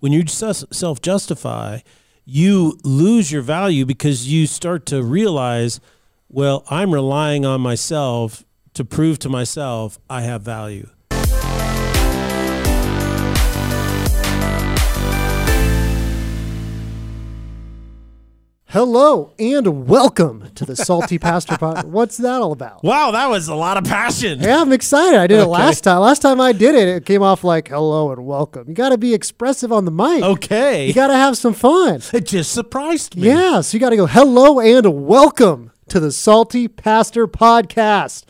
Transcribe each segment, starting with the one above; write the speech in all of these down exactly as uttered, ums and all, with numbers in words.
When you self-justify, you lose your value because you start to realize, well, I'm relying on myself to prove to myself I have value. Hello and welcome to the Salty Pastor Podcast. What's that all about? Wow, that was a lot of passion. Yeah, I'm excited. I did okay. it last time. Last time I did it, it came off like, hello and welcome. You got to be expressive on the mic. Okay. You got to have some fun. It just surprised me. Yeah, so you got to go, hello and welcome to the Salty Pastor Podcast.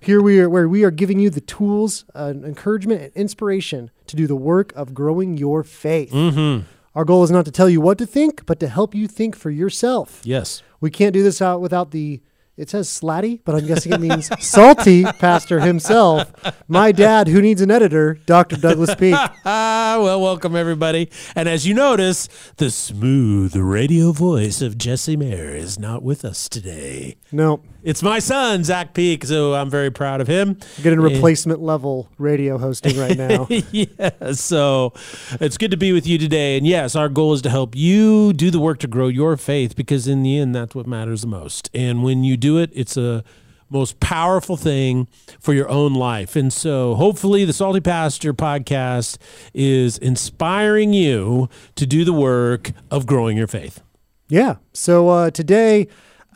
Here we are, where we are giving you the tools, uh, encouragement, and inspiration to do the work of growing your faith. Mm-hmm. Our goal is not to tell you what to think, but to help you think for yourself. Yes. We can't do this out without the, it says Slatty, but I'm guessing it means Salty Pastor himself, my dad who needs an editor, Doctor Douglas Peake. Well, welcome everybody. And as you notice, the smooth radio voice of Jesse Mayer is not with us today. No. It's my son, Zach Peake, so I'm very proud of him. Getting replacement and, level radio hosting right now. Yeah, so it's good to be with you today. And yes, our goal is to help you do the work to grow your faith, because in the end, that's what matters the most. And when you do it, it's a most powerful thing for your own life. And so hopefully the Salty Pastor Podcast is inspiring you to do the work of growing your faith. Yeah, so uh, today...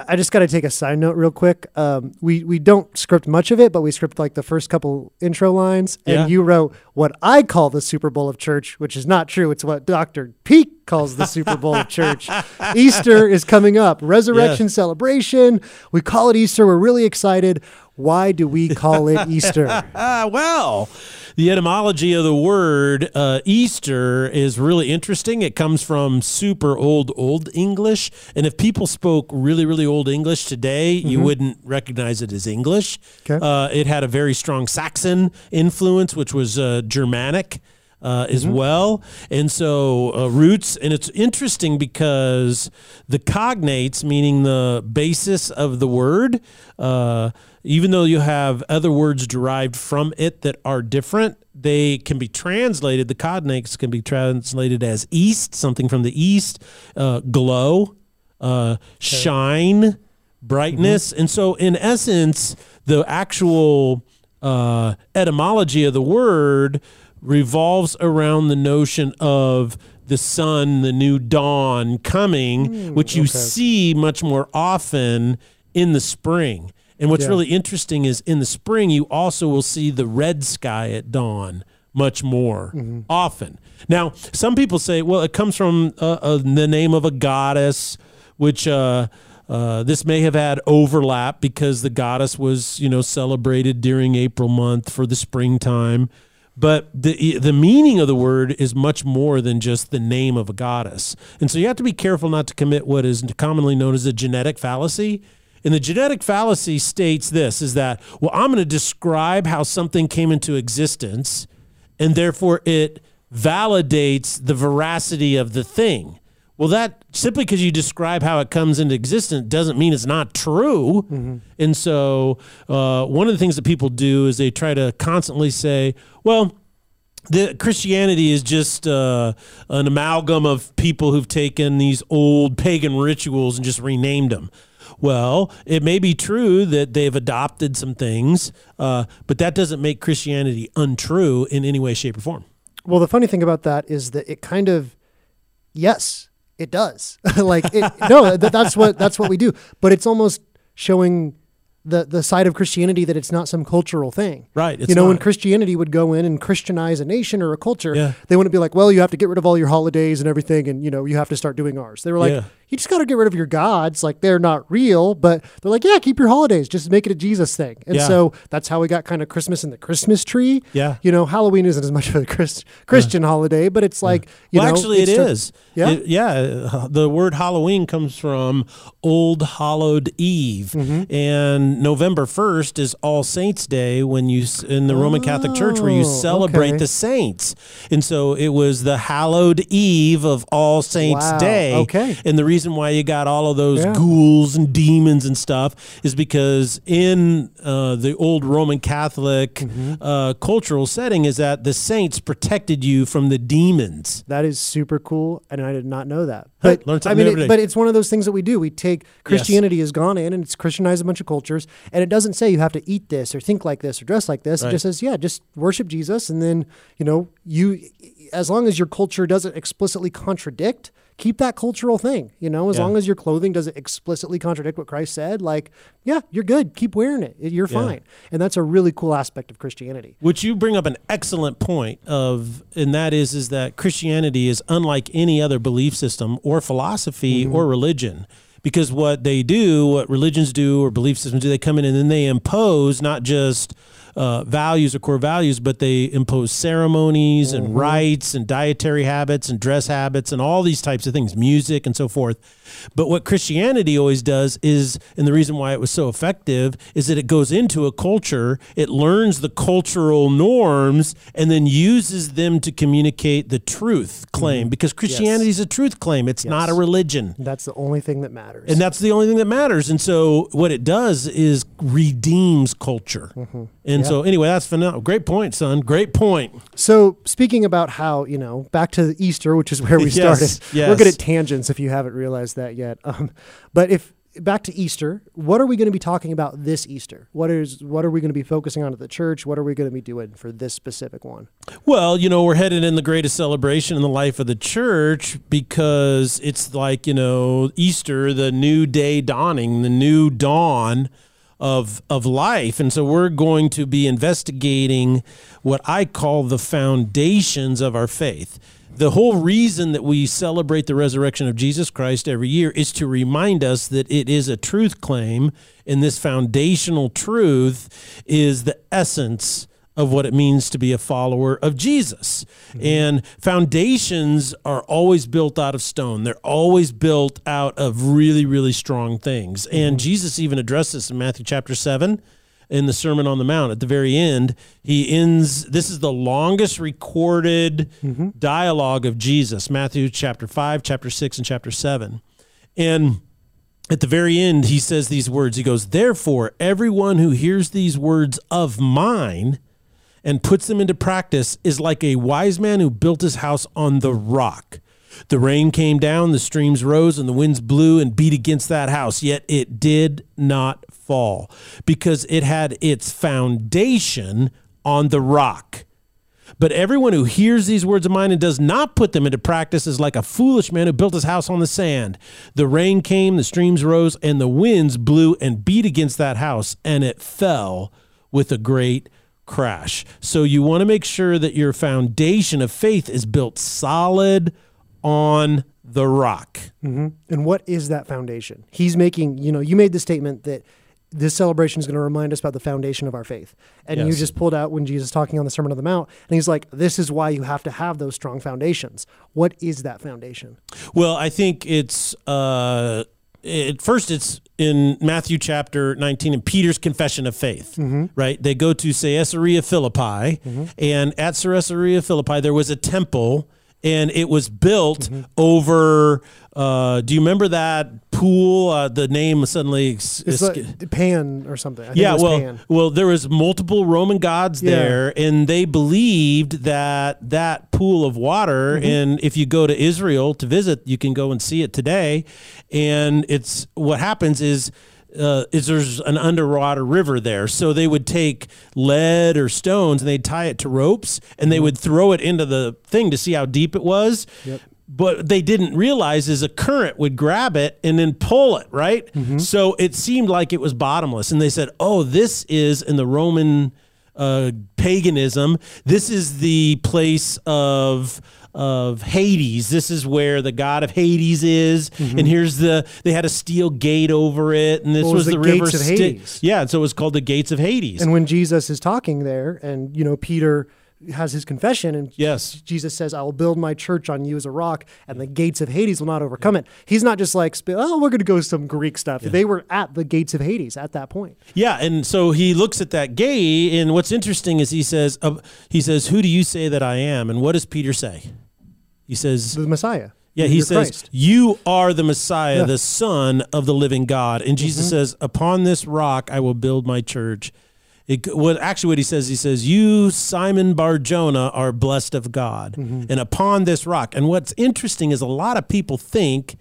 I just got to take a side note real quick. Um, we, we don't script much of it, but we script like the first couple intro lines. And yeah. You wrote what I call the Super Bowl of church, which is not true. It's what Doctor Peake calls the Super Bowl of church. Easter is coming up. Resurrection yes. celebration. We call it Easter. We're really excited. Why do we call it Easter? Well, the etymology of the word uh, Easter is really interesting. It comes from super old, old English. And if people spoke really, really old English today, mm-hmm. you wouldn't recognize it as English. Okay. Uh, it had a very strong Saxon influence, which was uh, Germanic uh, as mm-hmm. well. And so uh, roots. And it's interesting because the cognates, meaning the basis of the word, uh even though you have other words derived from it that are different, they can be translated, the cognates can be translated as east, something from the east, uh, glow, uh, okay. shine, brightness. Mm-hmm. And so in essence, the actual uh, etymology of the word revolves around the notion of the sun, the new dawn coming, mm, which you okay. see much more often in the spring. And what's yeah. really interesting is in the spring, you also will see the red sky at dawn much more mm-hmm. often. Now, some people say, well, it comes from uh, uh, the name of a goddess, which uh, uh, this may have had overlap because the goddess was, you know, celebrated during April month for the springtime. But the the meaning of the word is much more than just the name of a goddess. And so you have to be careful not to commit what is commonly known as a genetic fallacy. And the genetic fallacy states this, is that, well, I'm going to describe how something came into existence, and therefore it validates the veracity of the thing. Well, that simply because you describe how it comes into existence doesn't mean it's not true. Mm-hmm. And so uh, one of the things that people do is they try to constantly say, well, the Christianity is just uh, an amalgam of people who've taken these old pagan rituals and just renamed them. Well, it may be true that they've adopted some things, uh, but that doesn't make Christianity untrue in any way, shape, or form. Well, the funny thing about that is that it kind of, yes, it does. like, it, no, th- that's what that's what we do. But it's almost showing the the side of Christianity that it's not some cultural thing. Right. It's you know, not. When Christianity would go in and Christianize a nation or a culture, yeah. they wouldn't be like, well, you have to get rid of all your holidays and everything, and, you know, you have to start doing ours. They were like... Yeah. You just got to get rid of your gods. Like, they're not real, but they're like, yeah, keep your holidays. Just make it a Jesus thing. And yeah. so that's how we got kind of Christmas and the Christmas tree. Yeah. You know, Halloween isn't as much of a Christ, Christian uh, holiday, but it's like, yeah. you well, know. Well, actually, it is. Yeah. It, yeah. The word Halloween comes from Old Hallowed Eve. Mm-hmm. And And November first is All Saints Day when you in the oh, Roman Catholic Church where you celebrate okay. the saints. And so it was the hallowed eve of All Saints wow. Day. Okay. And the reason why you got all of those yeah. ghouls and demons and stuff is because in uh, the old Roman Catholic mm-hmm. uh, cultural setting is that the saints protected you from the demons. That is super cool, and I did not know that. But Learn something I mean, it, but it's one of those things that we do. We take Christianity yes. has gone in and it's Christianized a bunch of cultures, and it doesn't say you have to eat this or think like this or dress like this. Right. It just says, yeah, just worship Jesus, and then you know you, as long as your culture doesn't explicitly contradict, keep that cultural thing. You know, as yeah. long as your clothing doesn't explicitly contradict what Christ said, like yeah, you're good. Keep wearing it. You're fine. Yeah. And that's a really cool aspect of Christianity. Which you bring up an excellent point of, and that is is that Christianity is unlike any other belief system or philosophy mm-hmm. or religion. Because what they do, what religions do or belief systems do, they come in and then they impose not just uh, values or core values, but they impose ceremonies mm-hmm. and rites and dietary habits and dress habits and all these types of things, music and so forth. But what Christianity always does is, and the reason why it was so effective, is that it goes into a culture, it learns the cultural norms, and then uses them to communicate the truth claim. Mm-hmm. Because Christianity yes. is a truth claim. It's yes. not a religion. That's the only thing that matters. And that's the only thing that matters. And so what it does is redeems culture. Mm-hmm. And yeah. so anyway, that's phenomenal. Great point, son. Great point. So speaking about how, you know, back to Easter, which is where we yes, started. Yes. We're good at tangents if you haven't realized that yet. Um, but if back to Easter, what are we going to be talking about this Easter? What is what are we going to be focusing on at the church? What are we going to be doing for this specific one? Well, you know, we're headed in the greatest celebration in the life of the church because it's like, you know, Easter, the new day dawning, the new dawn of of life. And so we're going to be investigating what I call the foundations of our faith. The whole reason that we celebrate the resurrection of Jesus Christ every year is to remind us that it is a truth claim, and this foundational truth is the essence of what it means to be a follower of Jesus. Mm-hmm. And foundations are always built out of stone. They're always built out of really, really strong things. Mm-hmm. And Jesus even addressed this in Matthew chapter seven. In the Sermon on the Mount, at the very end, he ends, this is the longest recorded mm-hmm. dialogue of Jesus, Matthew chapter five, chapter six, and chapter seven. And at the very end, he says these words. He goes, "Therefore, everyone who hears these words of mine and puts them into practice is like a wise man who built his house on the rock. The rain came down, the streams rose, and the winds blew and beat against that house, yet it did not fall, because it had its foundation on the rock. But everyone who hears these words of mine and does not put them into practice is like a foolish man who built his house on the sand. The rain came, the streams rose, and the winds blew and beat against that house, and it fell with a great crash." So you want to make sure that your foundation of faith is built solid on the rock. Mm-hmm. And what is that foundation? He's making, you know, you made the statement that this celebration is going to remind us about the foundation of our faith. And yes. you just pulled out when Jesus talking on the Sermon on the Mount, and he's like, this is why you have to have those strong foundations. What is that foundation? Well, I think it's, uh, it, first it's in Matthew chapter nineteen in Peter's confession of faith, mm-hmm. right? They go to Caesarea Philippi, mm-hmm. and at Caesarea Philippi, there was a temple. And it was built mm-hmm. over, uh, do you remember that pool? Uh, the name suddenly... It's is, like Pan or something. I think yeah, it was well, Pan. well, there was multiple Roman gods yeah. there, and they believed that that pool of water, mm-hmm. and if you go to Israel to visit, you can go and see it today. And it's what happens is... Uh, is there's an underwater river there. So they would take lead or stones and they'd tie it to ropes and they would throw it into the thing to see how deep it was. Yep. But they didn't realize is a current would grab it and then pull it, right? Mm-hmm. So it seemed like it was bottomless. And they said, oh, this is in the Roman uh, paganism. This is the place of... of Hades. This is where the god of Hades is. Mm-hmm. And here's the, they had a steel gate over it. And this well, was, was the, the river gates of Sti- Hades. Yeah. And so it was called the gates of Hades. And when Jesus is talking there and, you know, Peter has his confession, and yes. Jesus says, I will build my church on you as a rock, and the gates of Hades will not overcome yeah. it. He's not just like, oh, we're going to go to some Greek stuff. Yeah. They were at the gates of Hades at that point. Yeah, and so he looks at that gate, and what's interesting is he says, uh, he says, who do you say that I am? And what does Peter say? He says, the Messiah. Yeah, he You're says, Christ. You are the Messiah, yeah. the Son of the living God. And Jesus mm-hmm. says, upon this rock, I will build my church. It, what actually what he says, he says, you, Simon Bar-Jonah, are blessed of God, mm-hmm. and upon this rock. And what's interesting is a lot of people think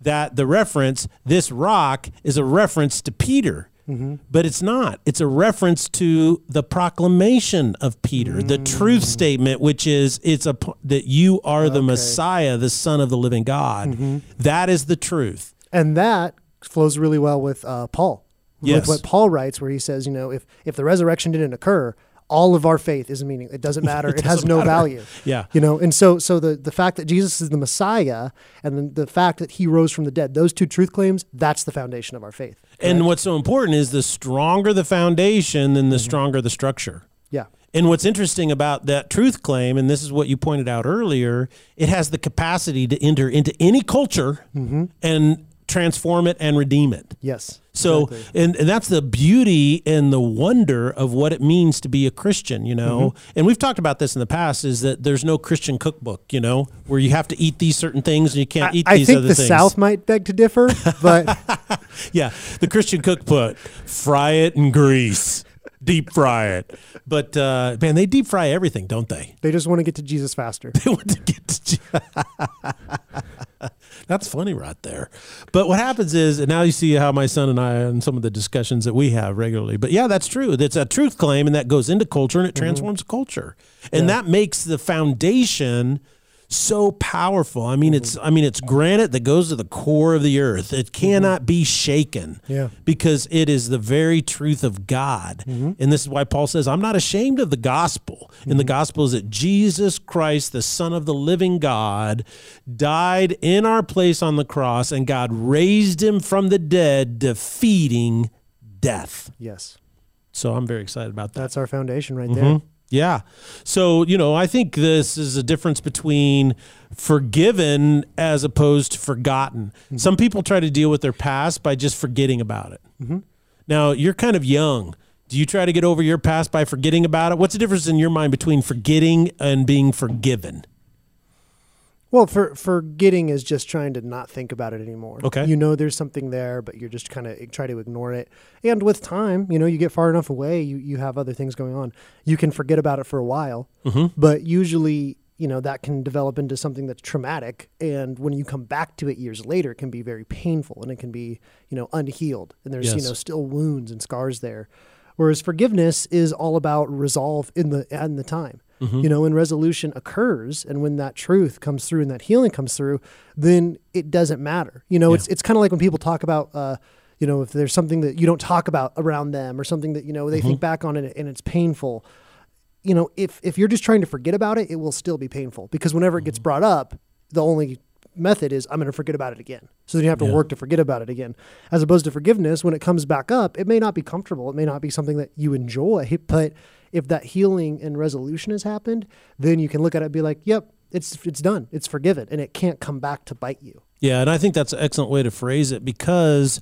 that the reference, this rock, is a reference to Peter, mm-hmm. but it's not. It's a reference to the proclamation of Peter, mm-hmm. the truth statement, which is it's a, that you are okay. the Messiah, the Son of the living God. Mm-hmm. That is the truth. And that flows really well with uh, Paul. Yes. Like what Paul writes, where he says, you know, if, if the resurrection didn't occur, all of our faith is meaningless. It doesn't matter. it, it has no matter. value. Yeah. You know, and so so the, the fact that Jesus is the Messiah and the, the fact that he rose from the dead, those two truth claims, that's the foundation of our faith. Correct? And what's so important is the stronger the foundation, then the mm-hmm. stronger the structure. Yeah. And what's interesting about that truth claim, and this is what you pointed out earlier, it has the capacity to enter into any culture mm-hmm. and transform it and redeem it. Yes. So, exactly. and, and that's the beauty and the wonder of what it means to be a Christian, you know, mm-hmm. and we've talked about this in the past, is that there's no Christian cookbook, you know, where you have to eat these certain things and you can't I, eat I these other the things. I think the South might beg to differ, but. yeah. The Christian cookbook, fry it in grease. Deep fry it. But, uh, man, they deep fry everything, don't they? They just want to get to Jesus faster. They want to get to Jesus. That's funny right there. But what happens is, and now you see how my son and I and some of the discussions that we have regularly. But, yeah, that's true. That's a truth claim, and that goes into culture, and it transforms mm-hmm. culture. And yeah. that makes the foundation so powerful. I mean, it's I mean, it's granite that goes to the core of the earth. It cannot mm-hmm. be shaken yeah. because it is the very truth of God. Mm-hmm. And this is why Paul says, I'm not ashamed of the gospel. Mm-hmm. And the gospel is that Jesus Christ, the Son of the living God, died in our place on the cross, and God raised him from the dead, defeating death. Yes. So I'm very excited about that. That's our foundation right mm-hmm. there. Yeah. So, you know, I think this is a difference between forgiven as opposed to forgotten. Mm-hmm. Some people try to deal with their past by just forgetting about it. Mm-hmm. Now, you're kind of young. Do you try to get over your past by forgetting about it? What's the difference in your mind between forgetting and being forgiven? Well, for, forgetting is just trying to not think about it anymore. Okay. You know there's something there, but you're just kind of try to ignore it. And with time, you know, you get far enough away, you, you have other things going on. You can forget about it for a while, mm-hmm. but usually, you know, that can develop into something that's traumatic. And when you come back to it years later, it can be very painful, and it can be, you know, unhealed. And there's, yes. you know, still wounds and scars there. Whereas forgiveness is all about resolve in the in the time. Mm-hmm. You know, when resolution occurs and when that truth comes through and that healing comes through, then it doesn't matter. You know, yeah. it's it's kind of like when people talk about, uh, you know, if there's something that you don't talk about around them or something that, you know, they mm-hmm. think back on it and it's painful. You know, if, if you're just trying to forget about it, it will still be painful, because whenever mm-hmm. it gets brought up, the only method is I'm going to forget about it again. So then you have to yeah. work to forget about it again. As opposed to forgiveness, when it comes back up, it may not be comfortable. It may not be something that you enjoy, but if that healing and resolution has happened, then you can look at it and be like, yep, it's it's done. It's forgiven, and it can't come back to bite you. Yeah, and I think that's an excellent way to phrase it, because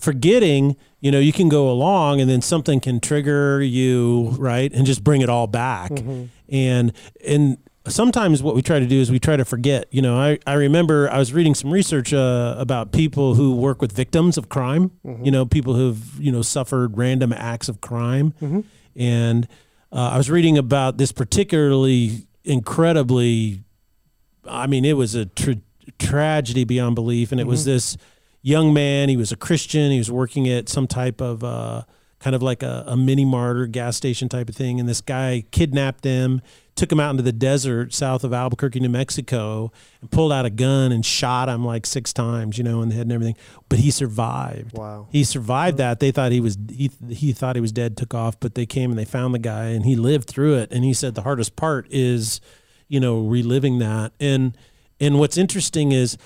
forgetting, you know, you can go along and then something can trigger you, right, and just bring it all back. Mm-hmm. And and sometimes what we try to do is we try to forget. You know, I, I remember I was reading some research uh, about people who work with victims of crime, mm-hmm. you know, people who've, you know, suffered random acts of crime. Mm-hmm. And Uh, I was reading about this particularly incredibly, I mean, it was a tra- tragedy beyond belief. And it mm-hmm. was this young man, he was a Christian, he was working at some type of uh, kind of like a, a mini martyr gas station type of thing. And this guy kidnapped him, took him out into the desert south of Albuquerque, New Mexico, and pulled out a gun and shot him like six times, you know, in the head and everything. But he survived. Wow. He survived that. They thought he was, he, he thought he was dead, took off, but they came and they found the guy, and he lived through it. And he said the hardest part is, you know, reliving that. And, and what's interesting is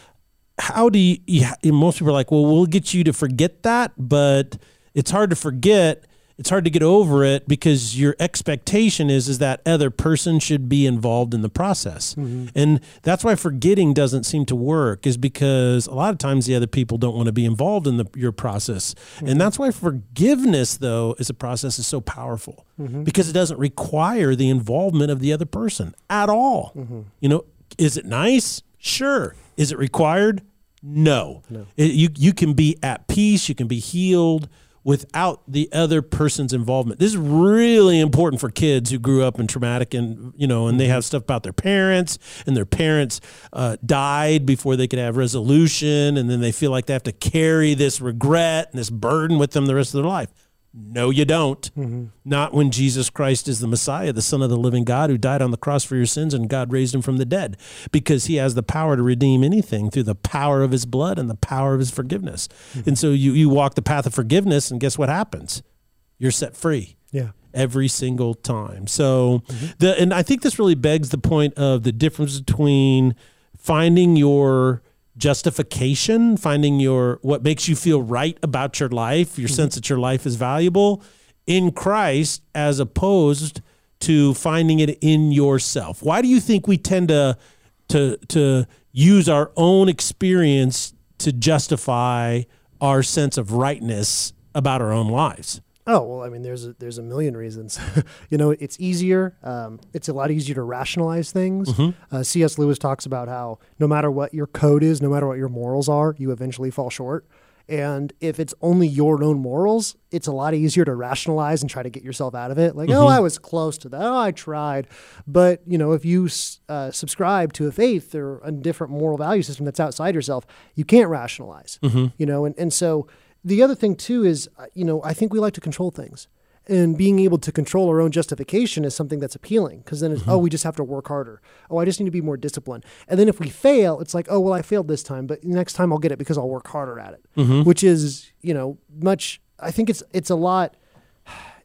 how do you, most people are like, well, we'll get you to forget that, but it's hard to forget it's hard to get over it because your expectation is, is that other person should be involved in the process. Mm-hmm. And that's why forgetting doesn't seem to work, is because a lot of times the other people don't want to be involved in the, your process. Mm-hmm. And that's why forgiveness, though, as a process is so powerful, mm-hmm. because it doesn't require the involvement of the other person at all. Mm-hmm. You know, is it nice? Sure. Is it required? No. no. It, you, you can be at peace. You can be healed without the other person's involvement. This is really important for kids who grew up in traumatic and, you know, and they have stuff about their parents and their parents uh, died before they could have resolution. And then they feel like they have to carry this regret and this burden with them the rest of their life. No, you don't. Mm-hmm. Not when Jesus Christ is the Messiah, the Son of the living God, who died on the cross for your sins, and God raised him from the dead, because he has the power to redeem anything through the power of his blood and the power of his forgiveness. Mm-hmm. And so you, you walk the path of forgiveness, and guess what happens? You're set free. Yeah. Every single time. So mm-hmm. the, and I think this really begs the point of the difference between finding your justification, finding your, what makes you feel right about your life, your mm-hmm. sense that your life is valuable in Christ, as opposed to finding it in yourself. Why do you think we tend to, to, to use our own experience to justify our sense of rightness about our own lives? Oh, well, I mean, there's a, there's a million reasons. You know, it's easier. Um, it's a lot easier to rationalize things. Mm-hmm. uh, C S Lewis talks about how no matter what your code is, no matter what your morals are, you eventually fall short. And if it's only your own morals, it's a lot easier to rationalize and try to get yourself out of it. Like, mm-hmm. oh, I was close to that. Oh, I tried. But, you know, if you uh, subscribe to a faith or a different moral value system that's outside yourself, you can't rationalize, mm-hmm. you know? And, and so... the other thing, too, is, you know, I think we like to control things. And being able to control our own justification is something that's appealing, because then it's, mm-hmm. oh, we just have to work harder. Oh, I just need to be more disciplined. And then if we fail, it's like, oh, well, I failed this time, but next time I'll get it because I'll work harder at it, mm-hmm. which is, you know, much, I think it's it's a lot.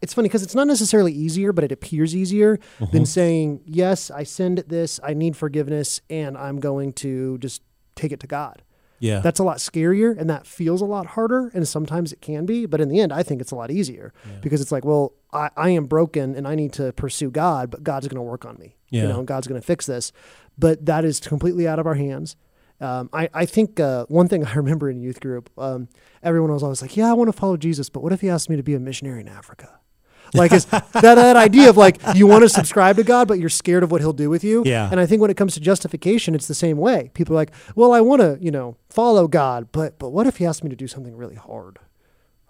It's funny because it's not necessarily easier, but it appears easier mm-hmm. than saying, yes, I sinned at this, I need forgiveness, and I'm going to just take it to God. Yeah. That's a lot scarier, and that feels a lot harder, and sometimes it can be, but in the end, I think it's a lot easier yeah. because it's like, well, I, I am broken and I need to pursue God, but God's going to work on me, yeah. you know, and God's going to fix this, but that is completely out of our hands. Um, I, I think uh, one thing I remember in youth group, um, everyone was always like, yeah, I want to follow Jesus, but what if he asked me to be a missionary in Africa? Like it's that, that idea of like, you want to subscribe to God, but you're scared of what he'll do with you. Yeah. And I think when it comes to justification, it's the same way. People are like, well, I want to, you know, follow God, but, but what if he asked me to do something really hard?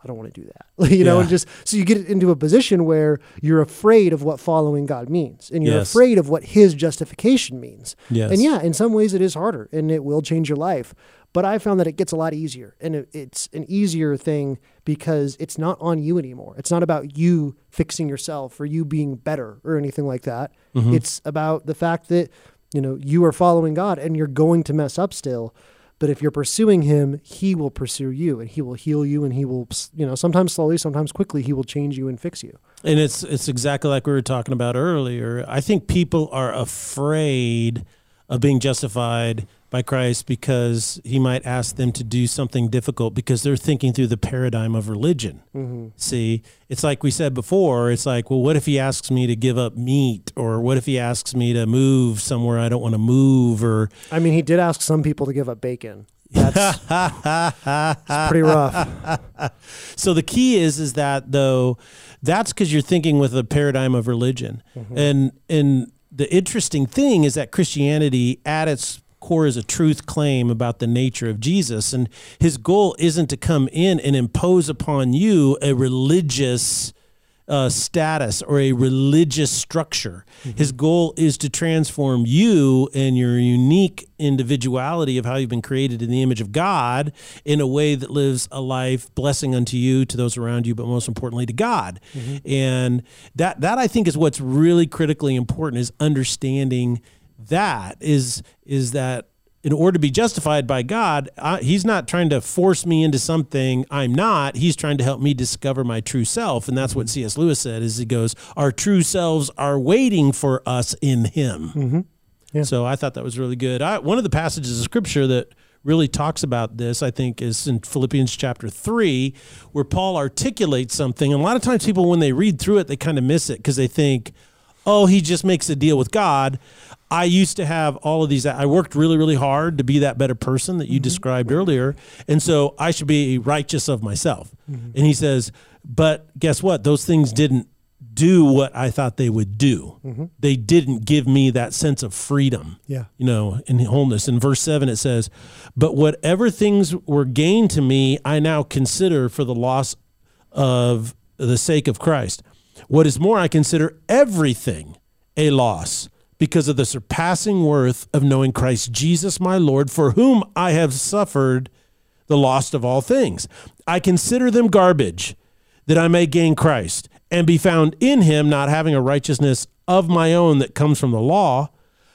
I don't want to do that. you know, yeah. and just, so you get into a position where you're afraid of what following God means, and you're yes. afraid of what his justification means. Yes. And yeah, in some ways it is harder and it will change your life. But I found that it gets a lot easier, and it, it's an easier thing because it's not on you anymore. It's not about you fixing yourself or you being better or anything like that. Mm-hmm. It's about the fact that, you know, you are following God and you're going to mess up still. But if you're pursuing him, he will pursue you, and he will heal you, and he will, you know, sometimes slowly, sometimes quickly, he will change you and fix you. And it's, it's exactly like we were talking about earlier. I think people are afraid of being justified by Christ because he might ask them to do something difficult, because they're thinking through the paradigm of religion. Mm-hmm. See, it's like we said before, it's like, well, what if he asks me to give up meat, or what if he asks me to move somewhere I don't want to move? Or, I mean, he did ask some people to give up bacon. That's, that's pretty rough. So the key is, is that though, that's because you're thinking with a paradigm of religion. Mm-hmm. And, and the interesting thing is that Christianity at its core is a truth claim about the nature of Jesus, and his goal isn't to come in and impose upon you a religious uh, status or a religious structure. Mm-hmm. His goal is to transform you and your unique individuality of how you've been created in the image of God in a way that lives a life blessing unto you, to those around you, but most importantly to God. Mm-hmm. And that, that I think is what's really critically important, is understanding that is, is that in order to be justified by God, I, he's not trying to force me into something I'm not. He's trying to help me discover my true self. And that's what C S Lewis said, is he goes, our true selves are waiting for us in him. Mm-hmm. Yeah. So I thought that was really good. I, one of the passages of scripture that really talks about this, I think, is in Philippians chapter three, where Paul articulates something. And a lot of times people, when they read through it, they kind of miss it because they think, oh, he just makes a deal with God. I used to have all of these. I worked really, really hard to be that better person that you mm-hmm. described earlier. And so I should be righteous of myself. Mm-hmm. And he says, but guess what? Those things didn't do what I thought they would do. Mm-hmm. They didn't give me that sense of freedom, yeah. you know, and wholeness. In verse seven, it says, but whatever things were gained to me, I now consider for the loss of the sake of Christ. What is more, I consider everything a loss because of the surpassing worth of knowing Christ Jesus, my Lord, for whom I have suffered the loss of all things. I consider them garbage that I may gain Christ and be found in him, not having a righteousness of my own that comes from the law,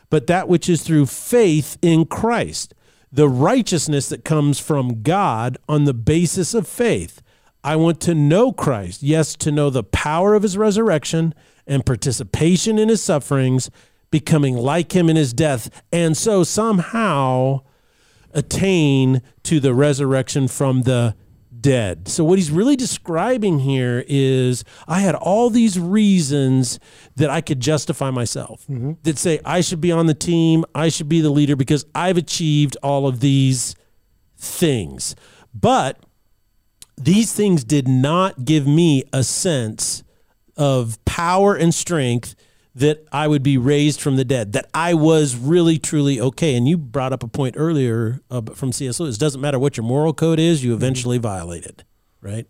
but that which is through faith in Christ, the righteousness that comes from God on the basis of faith. I want to know Christ, yes, to know the power of his resurrection and participation in his sufferings, becoming like him in his death, and so somehow attain to the resurrection from the dead. So what he's really describing here is I had all these reasons that I could justify myself, mm-hmm. that say I should be on the team, I should be the leader because I've achieved all of these things. But these things did not give me a sense of power and strength that I would be raised from the dead, that I was really, truly okay. And you brought up a point earlier uh, from C S. Lewis. It doesn't matter what your moral code is, you eventually mm-hmm. violate it, right?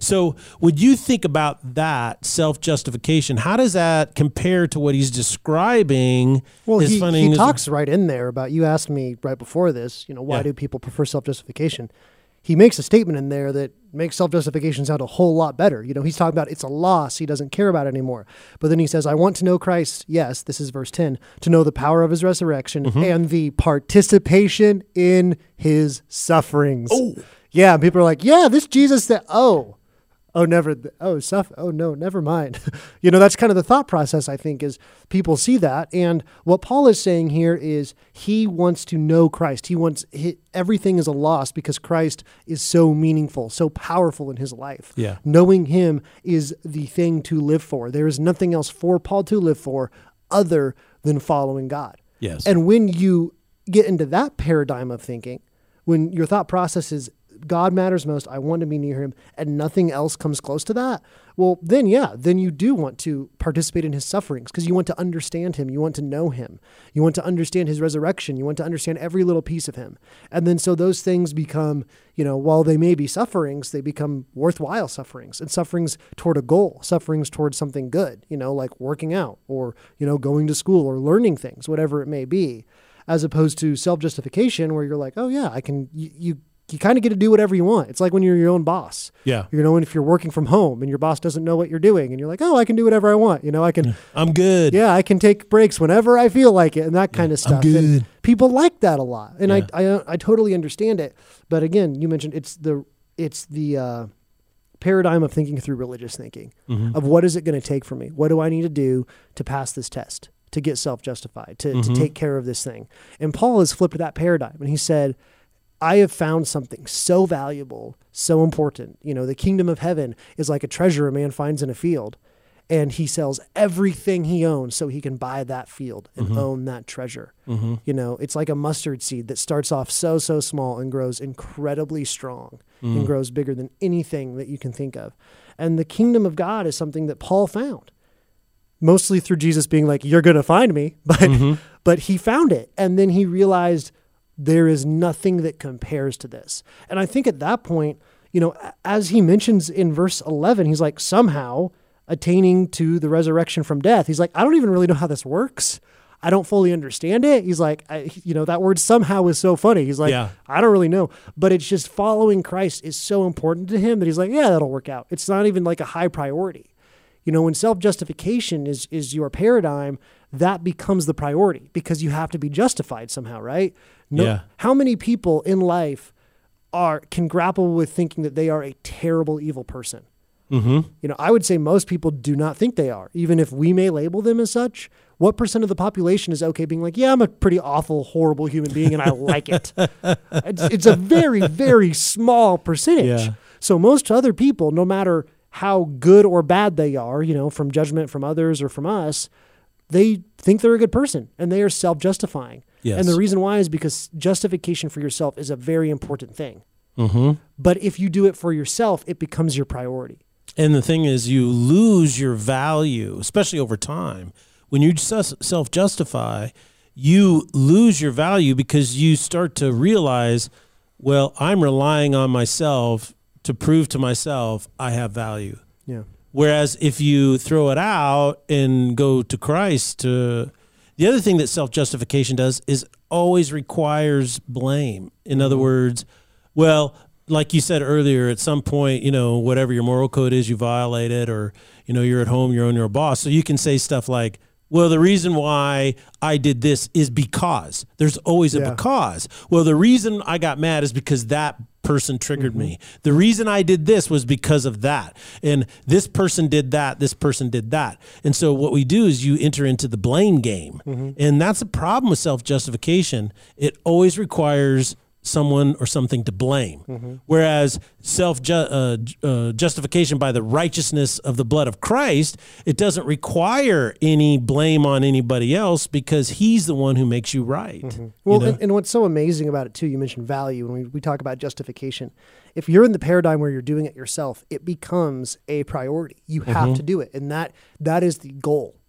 So would you think about that self-justification? How does that compare to what he's describing? Well, his he, he talks right in there about, you asked me right before this, you know, why yeah. do people prefer self-justification? He makes a statement in there that makes self-justification sound a whole lot better. You know, he's talking about it's a loss he doesn't care about anymore. But then he says, I want to know Christ, yes, this is verse ten, to know the power of his resurrection mm-hmm. and the participation in his sufferings. Oh. Yeah, people are like, yeah, this Jesus that, oh, oh, never, oh, suff- oh, no, never mind. You know, that's kind of the thought process, I think, is people see that. And what Paul is saying here is he wants to know Christ. He wants, he, everything is a loss because Christ is so meaningful, so powerful in his life. Yeah. Knowing him is the thing to live for. There is nothing else for Paul to live for other than following God. Yes. And when you get into that paradigm of thinking, when your thought process is God matters most, I want to be near him, and nothing else comes close to that, well, then, yeah, then you do want to participate in his sufferings because you want to understand him. You want to know him. You want to understand his resurrection. You want to understand every little piece of him. And then so those things become, you know, while they may be sufferings, they become worthwhile sufferings and sufferings toward a goal, sufferings toward something good, you know, like working out or, you know, going to school or learning things, whatever it may be, as opposed to self-justification where you're like, oh, yeah, I can, you, you you kind of get to do whatever you want. It's like when you're your own boss. Yeah. You know, and if you're working from home and your boss doesn't know what you're doing and you're like, oh, I can do whatever I want. You know, I can. I'm good. Yeah, I can take breaks whenever I feel like it and that kind yeah, of stuff. I'm good. And people like that a lot. And yeah. I, I I totally understand it. But again, you mentioned it's the it's the uh, paradigm of thinking through religious thinking mm-hmm. of what is it going to take for me? What do I need to do to pass this test, to get self-justified, to, mm-hmm. to take care of this thing? And Paul has flipped that paradigm and he said, I have found something so valuable, so important. You know, the kingdom of heaven is like a treasure a man finds in a field, and he sells everything he owns so he can buy that field and mm-hmm. own that treasure. Mm-hmm. You know, it's like a mustard seed that starts off so, so small and grows incredibly strong mm. and grows bigger than anything that you can think of. And the kingdom of God is something that Paul found, mostly through Jesus being like, you're going to find me, but mm-hmm. but he found it. And then he realized there is nothing that compares to this. And I think at that point, you know, as he mentions in verse eleven, he's like somehow attaining to the resurrection from death. He's like, I don't even really know how this works. I don't fully understand it. He's like, I, you know, that word somehow is so funny. He's like, yeah. I don't really know, but it's just following Christ is so important to him that he's like, yeah, that'll work out. It's not even like a high priority. You know, when self-justification is is your paradigm, that becomes the priority because you have to be justified somehow, right? No, yeah. How many people in life are can grapple with thinking that they are a terrible, evil person Mm-hmm. You know, I would say most people do not think they are, even if we may label them as such. What percent of the population is okay being like, yeah, I'm a pretty awful, horrible human being and I like it? It's, it's a very, very small percentage. Yeah. So most other people, no matter how good or bad they are, you know, from judgment from others or from us, they think they're a good person and they are self-justifying. Yes. And the reason why is because justification for yourself is a very important thing. Mm-hmm. But if you do it for yourself, it becomes your priority. And the thing is, you lose your value, especially over time. When you self-justify, you lose your value because you start to realize, well, I'm relying on myself to prove to myself I have value. Yeah. Whereas if you throw it out and go to Christ, to the other thing that self-justification does is always requires blame. In other words, well, like you said earlier, at some point, you know, whatever your moral code is, you violate it, or, you know, you're at home, you're on your boss. So you can say stuff like, well, the reason why I did this is because. There's always a yeah. because. Well, the reason I got mad is because that person triggered mm-hmm. me. The reason I did this was because of that. And this person did that, this person did that. And so what we do is you enter into the blame game. Mm-hmm. And that's a problem with self-justification. It always requires someone or something to blame. Mm-hmm. Whereas self ju- uh, uh, justification by the righteousness of the blood of Christ, it doesn't require any blame on anybody else because he's the one who makes you right. Mm-hmm. Well, you know? and, and what's so amazing about it too, you mentioned value when we, we talk about justification. If you're in the paradigm where you're doing it yourself, it becomes a priority. You have mm-hmm. to do it. And that, that is the goal.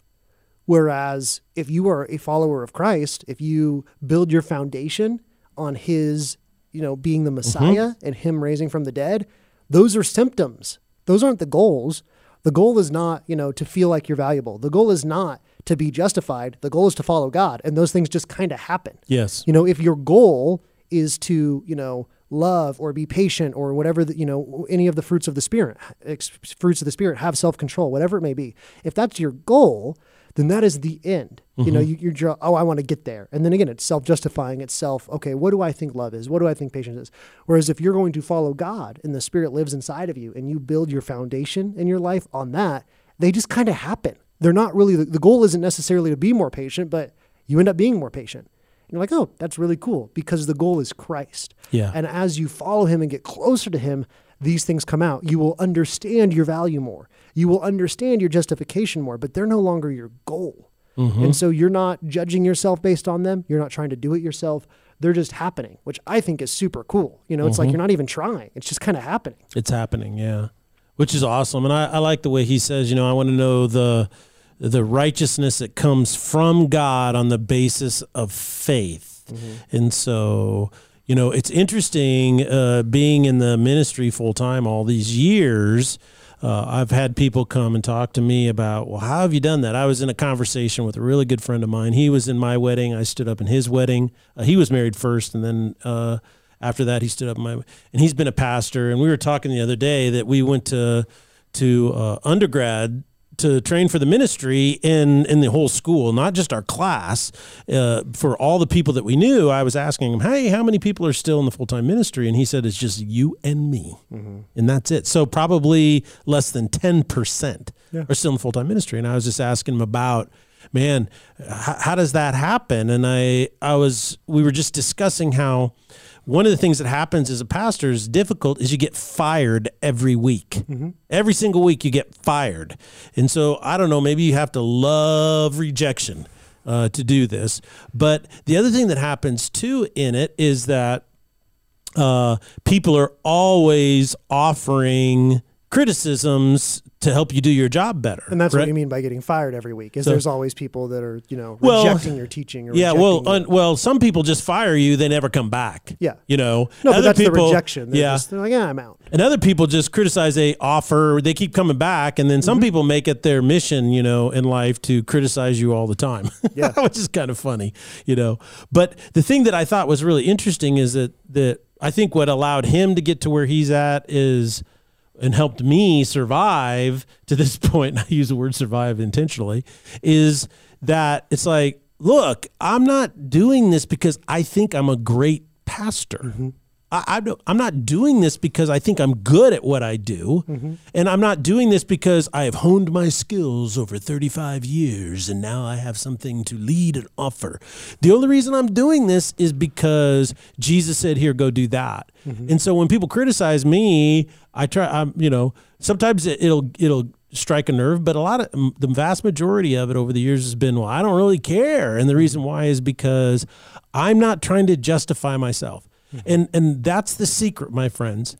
Whereas if you are a follower of Christ, if you build your foundation on his, you know, being the Messiah mm-hmm. and him raising from the dead, those are symptoms. Those aren't the goals. The goal is not, you know, to feel like you're valuable. The goal is not to be justified. The goal is to follow God. And those things just kind of happen. Yes. You know, if your goal is to, you know, love or be patient or whatever, the, you know, any of the fruits of the Spirit, ex- fruits of the Spirit, have self-control, whatever it may be. If that's your goal, then that is the end. Mm-hmm. You know, you, you're, just, oh, I want to get there. And then again, it's self-justifying itself. Okay, what do I think love is? What do I think patience is? Whereas if you're going to follow God and the Spirit lives inside of you and you build your foundation in your life on that, they just kind of happen. They're not really, the, the goal isn't necessarily to be more patient, but you end up being more patient. And you're like, oh, that's really cool, because the goal is Christ. Yeah. And as you follow him and get closer to him, these things come out. You will understand your value more. You will understand your justification more, but they're no longer your goal. Mm-hmm. And so you're not judging yourself based on them. You're not trying to do it yourself. They're just happening, which I think is super cool. You know, it's mm-hmm. like you're not even trying. It's just kind of happening. It's happening, yeah, which is awesome. And I, I like the way he says, you know, I want to know the the righteousness that comes from God on the basis of faith. Mm-hmm. And so, you know, it's interesting uh, being in the ministry full time all these years. Uh, I've had people come and talk to me about, well, how have you done that? I was in a conversation with a really good friend of mine. He was in my wedding. I stood up in his wedding. Uh, he was married first, and then uh, after that, he stood up in my. And he's been a pastor. And we were talking the other day that we went to to uh, undergrad to train for the ministry in, in the whole school, not just our class, uh, for all the people that we knew. I was asking him, hey, how many people are still in the full-time ministry? And he said, it's just you and me. Mm-hmm. And that's it. So probably less than ten percent yeah. are still in the full-time ministry. And I was just asking him about, man, h- how does that happen? And I, I was, we were just discussing how one of the things that happens as a pastor is difficult is you get fired every week. Mm-hmm. Every single week you get fired. And so, I don't know, maybe you have to love rejection uh, to do this. But the other thing that happens too in it is that uh, people are always offering criticisms to help you do your job better. And that's right? What you mean by getting fired every week is so, there's always people that are, you know, rejecting well, your teaching. Or yeah. Well, un, well, some people just fire you. They never come back. Yeah. You know, no, other but that's people, the rejection. They're yeah. Just, they're like, yeah, I'm out. And other people just criticize, they offer, they keep coming back. And then some mm-hmm. people make it their mission, you know, in life to criticize you all the time, yeah. which is kind of funny, you know, but the thing that I thought was really interesting is that, that I think what allowed him to get to where he's at is, and helped me survive to this point, and I use the word survive intentionally, is that it's like, look, I'm not doing this because I think I'm a great pastor. Mm-hmm. I, I don't, I'm not doing this because I think I'm good at what I do. Mm-hmm. And I'm not doing this because I have honed my skills over thirty-five years and now I have something to lead and offer. The only reason I'm doing this is because Jesus said, here, go do that. Mm-hmm. And so when people criticize me, I try, I'm, you know, sometimes it, it'll, it'll, strike a nerve, but a lot of the vast majority of it over the years has been, well, I don't really care. And the reason why is because I'm not trying to justify myself. Mm-hmm. And, and that's the secret, my friends.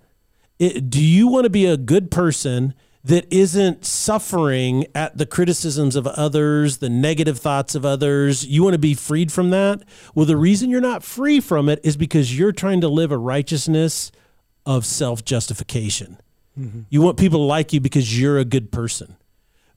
It, do you want to be a good person that isn't suffering at the criticisms of others, the negative thoughts of others? You want to be freed from that? Well, the reason you're not free from it is because you're trying to live a righteousness of self-justification. Mm-hmm. You want people to like you because you're a good person.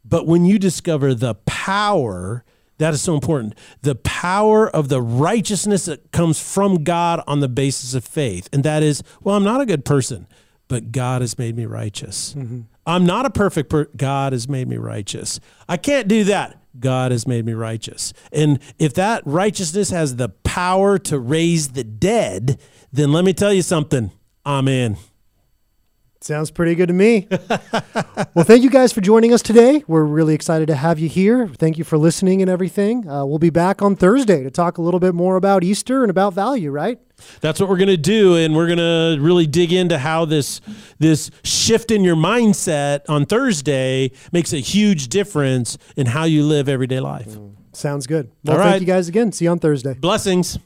But when you discover the power, that is so important, the power of the righteousness that comes from God on the basis of faith. And that is, well, I'm not a good person, but God has made me righteous. Mm-hmm. I'm not a perfect person. God has made me righteous. I can't do that. God has made me righteous. And if that righteousness has the power to raise the dead, then let me tell you something, I'm in. Sounds pretty good to me. Well, thank you guys for joining us today. We're really excited to have you here. Thank you for listening and everything. Uh, we'll be back on Thursday to talk a little bit more about Easter and about value, right? That's what we're going to do. And we're going to really dig into how this, this shift in your mindset on Thursday makes a huge difference in how you live everyday life. Mm, sounds good. Well, All right. Thank you guys again. See you on Thursday. Blessings.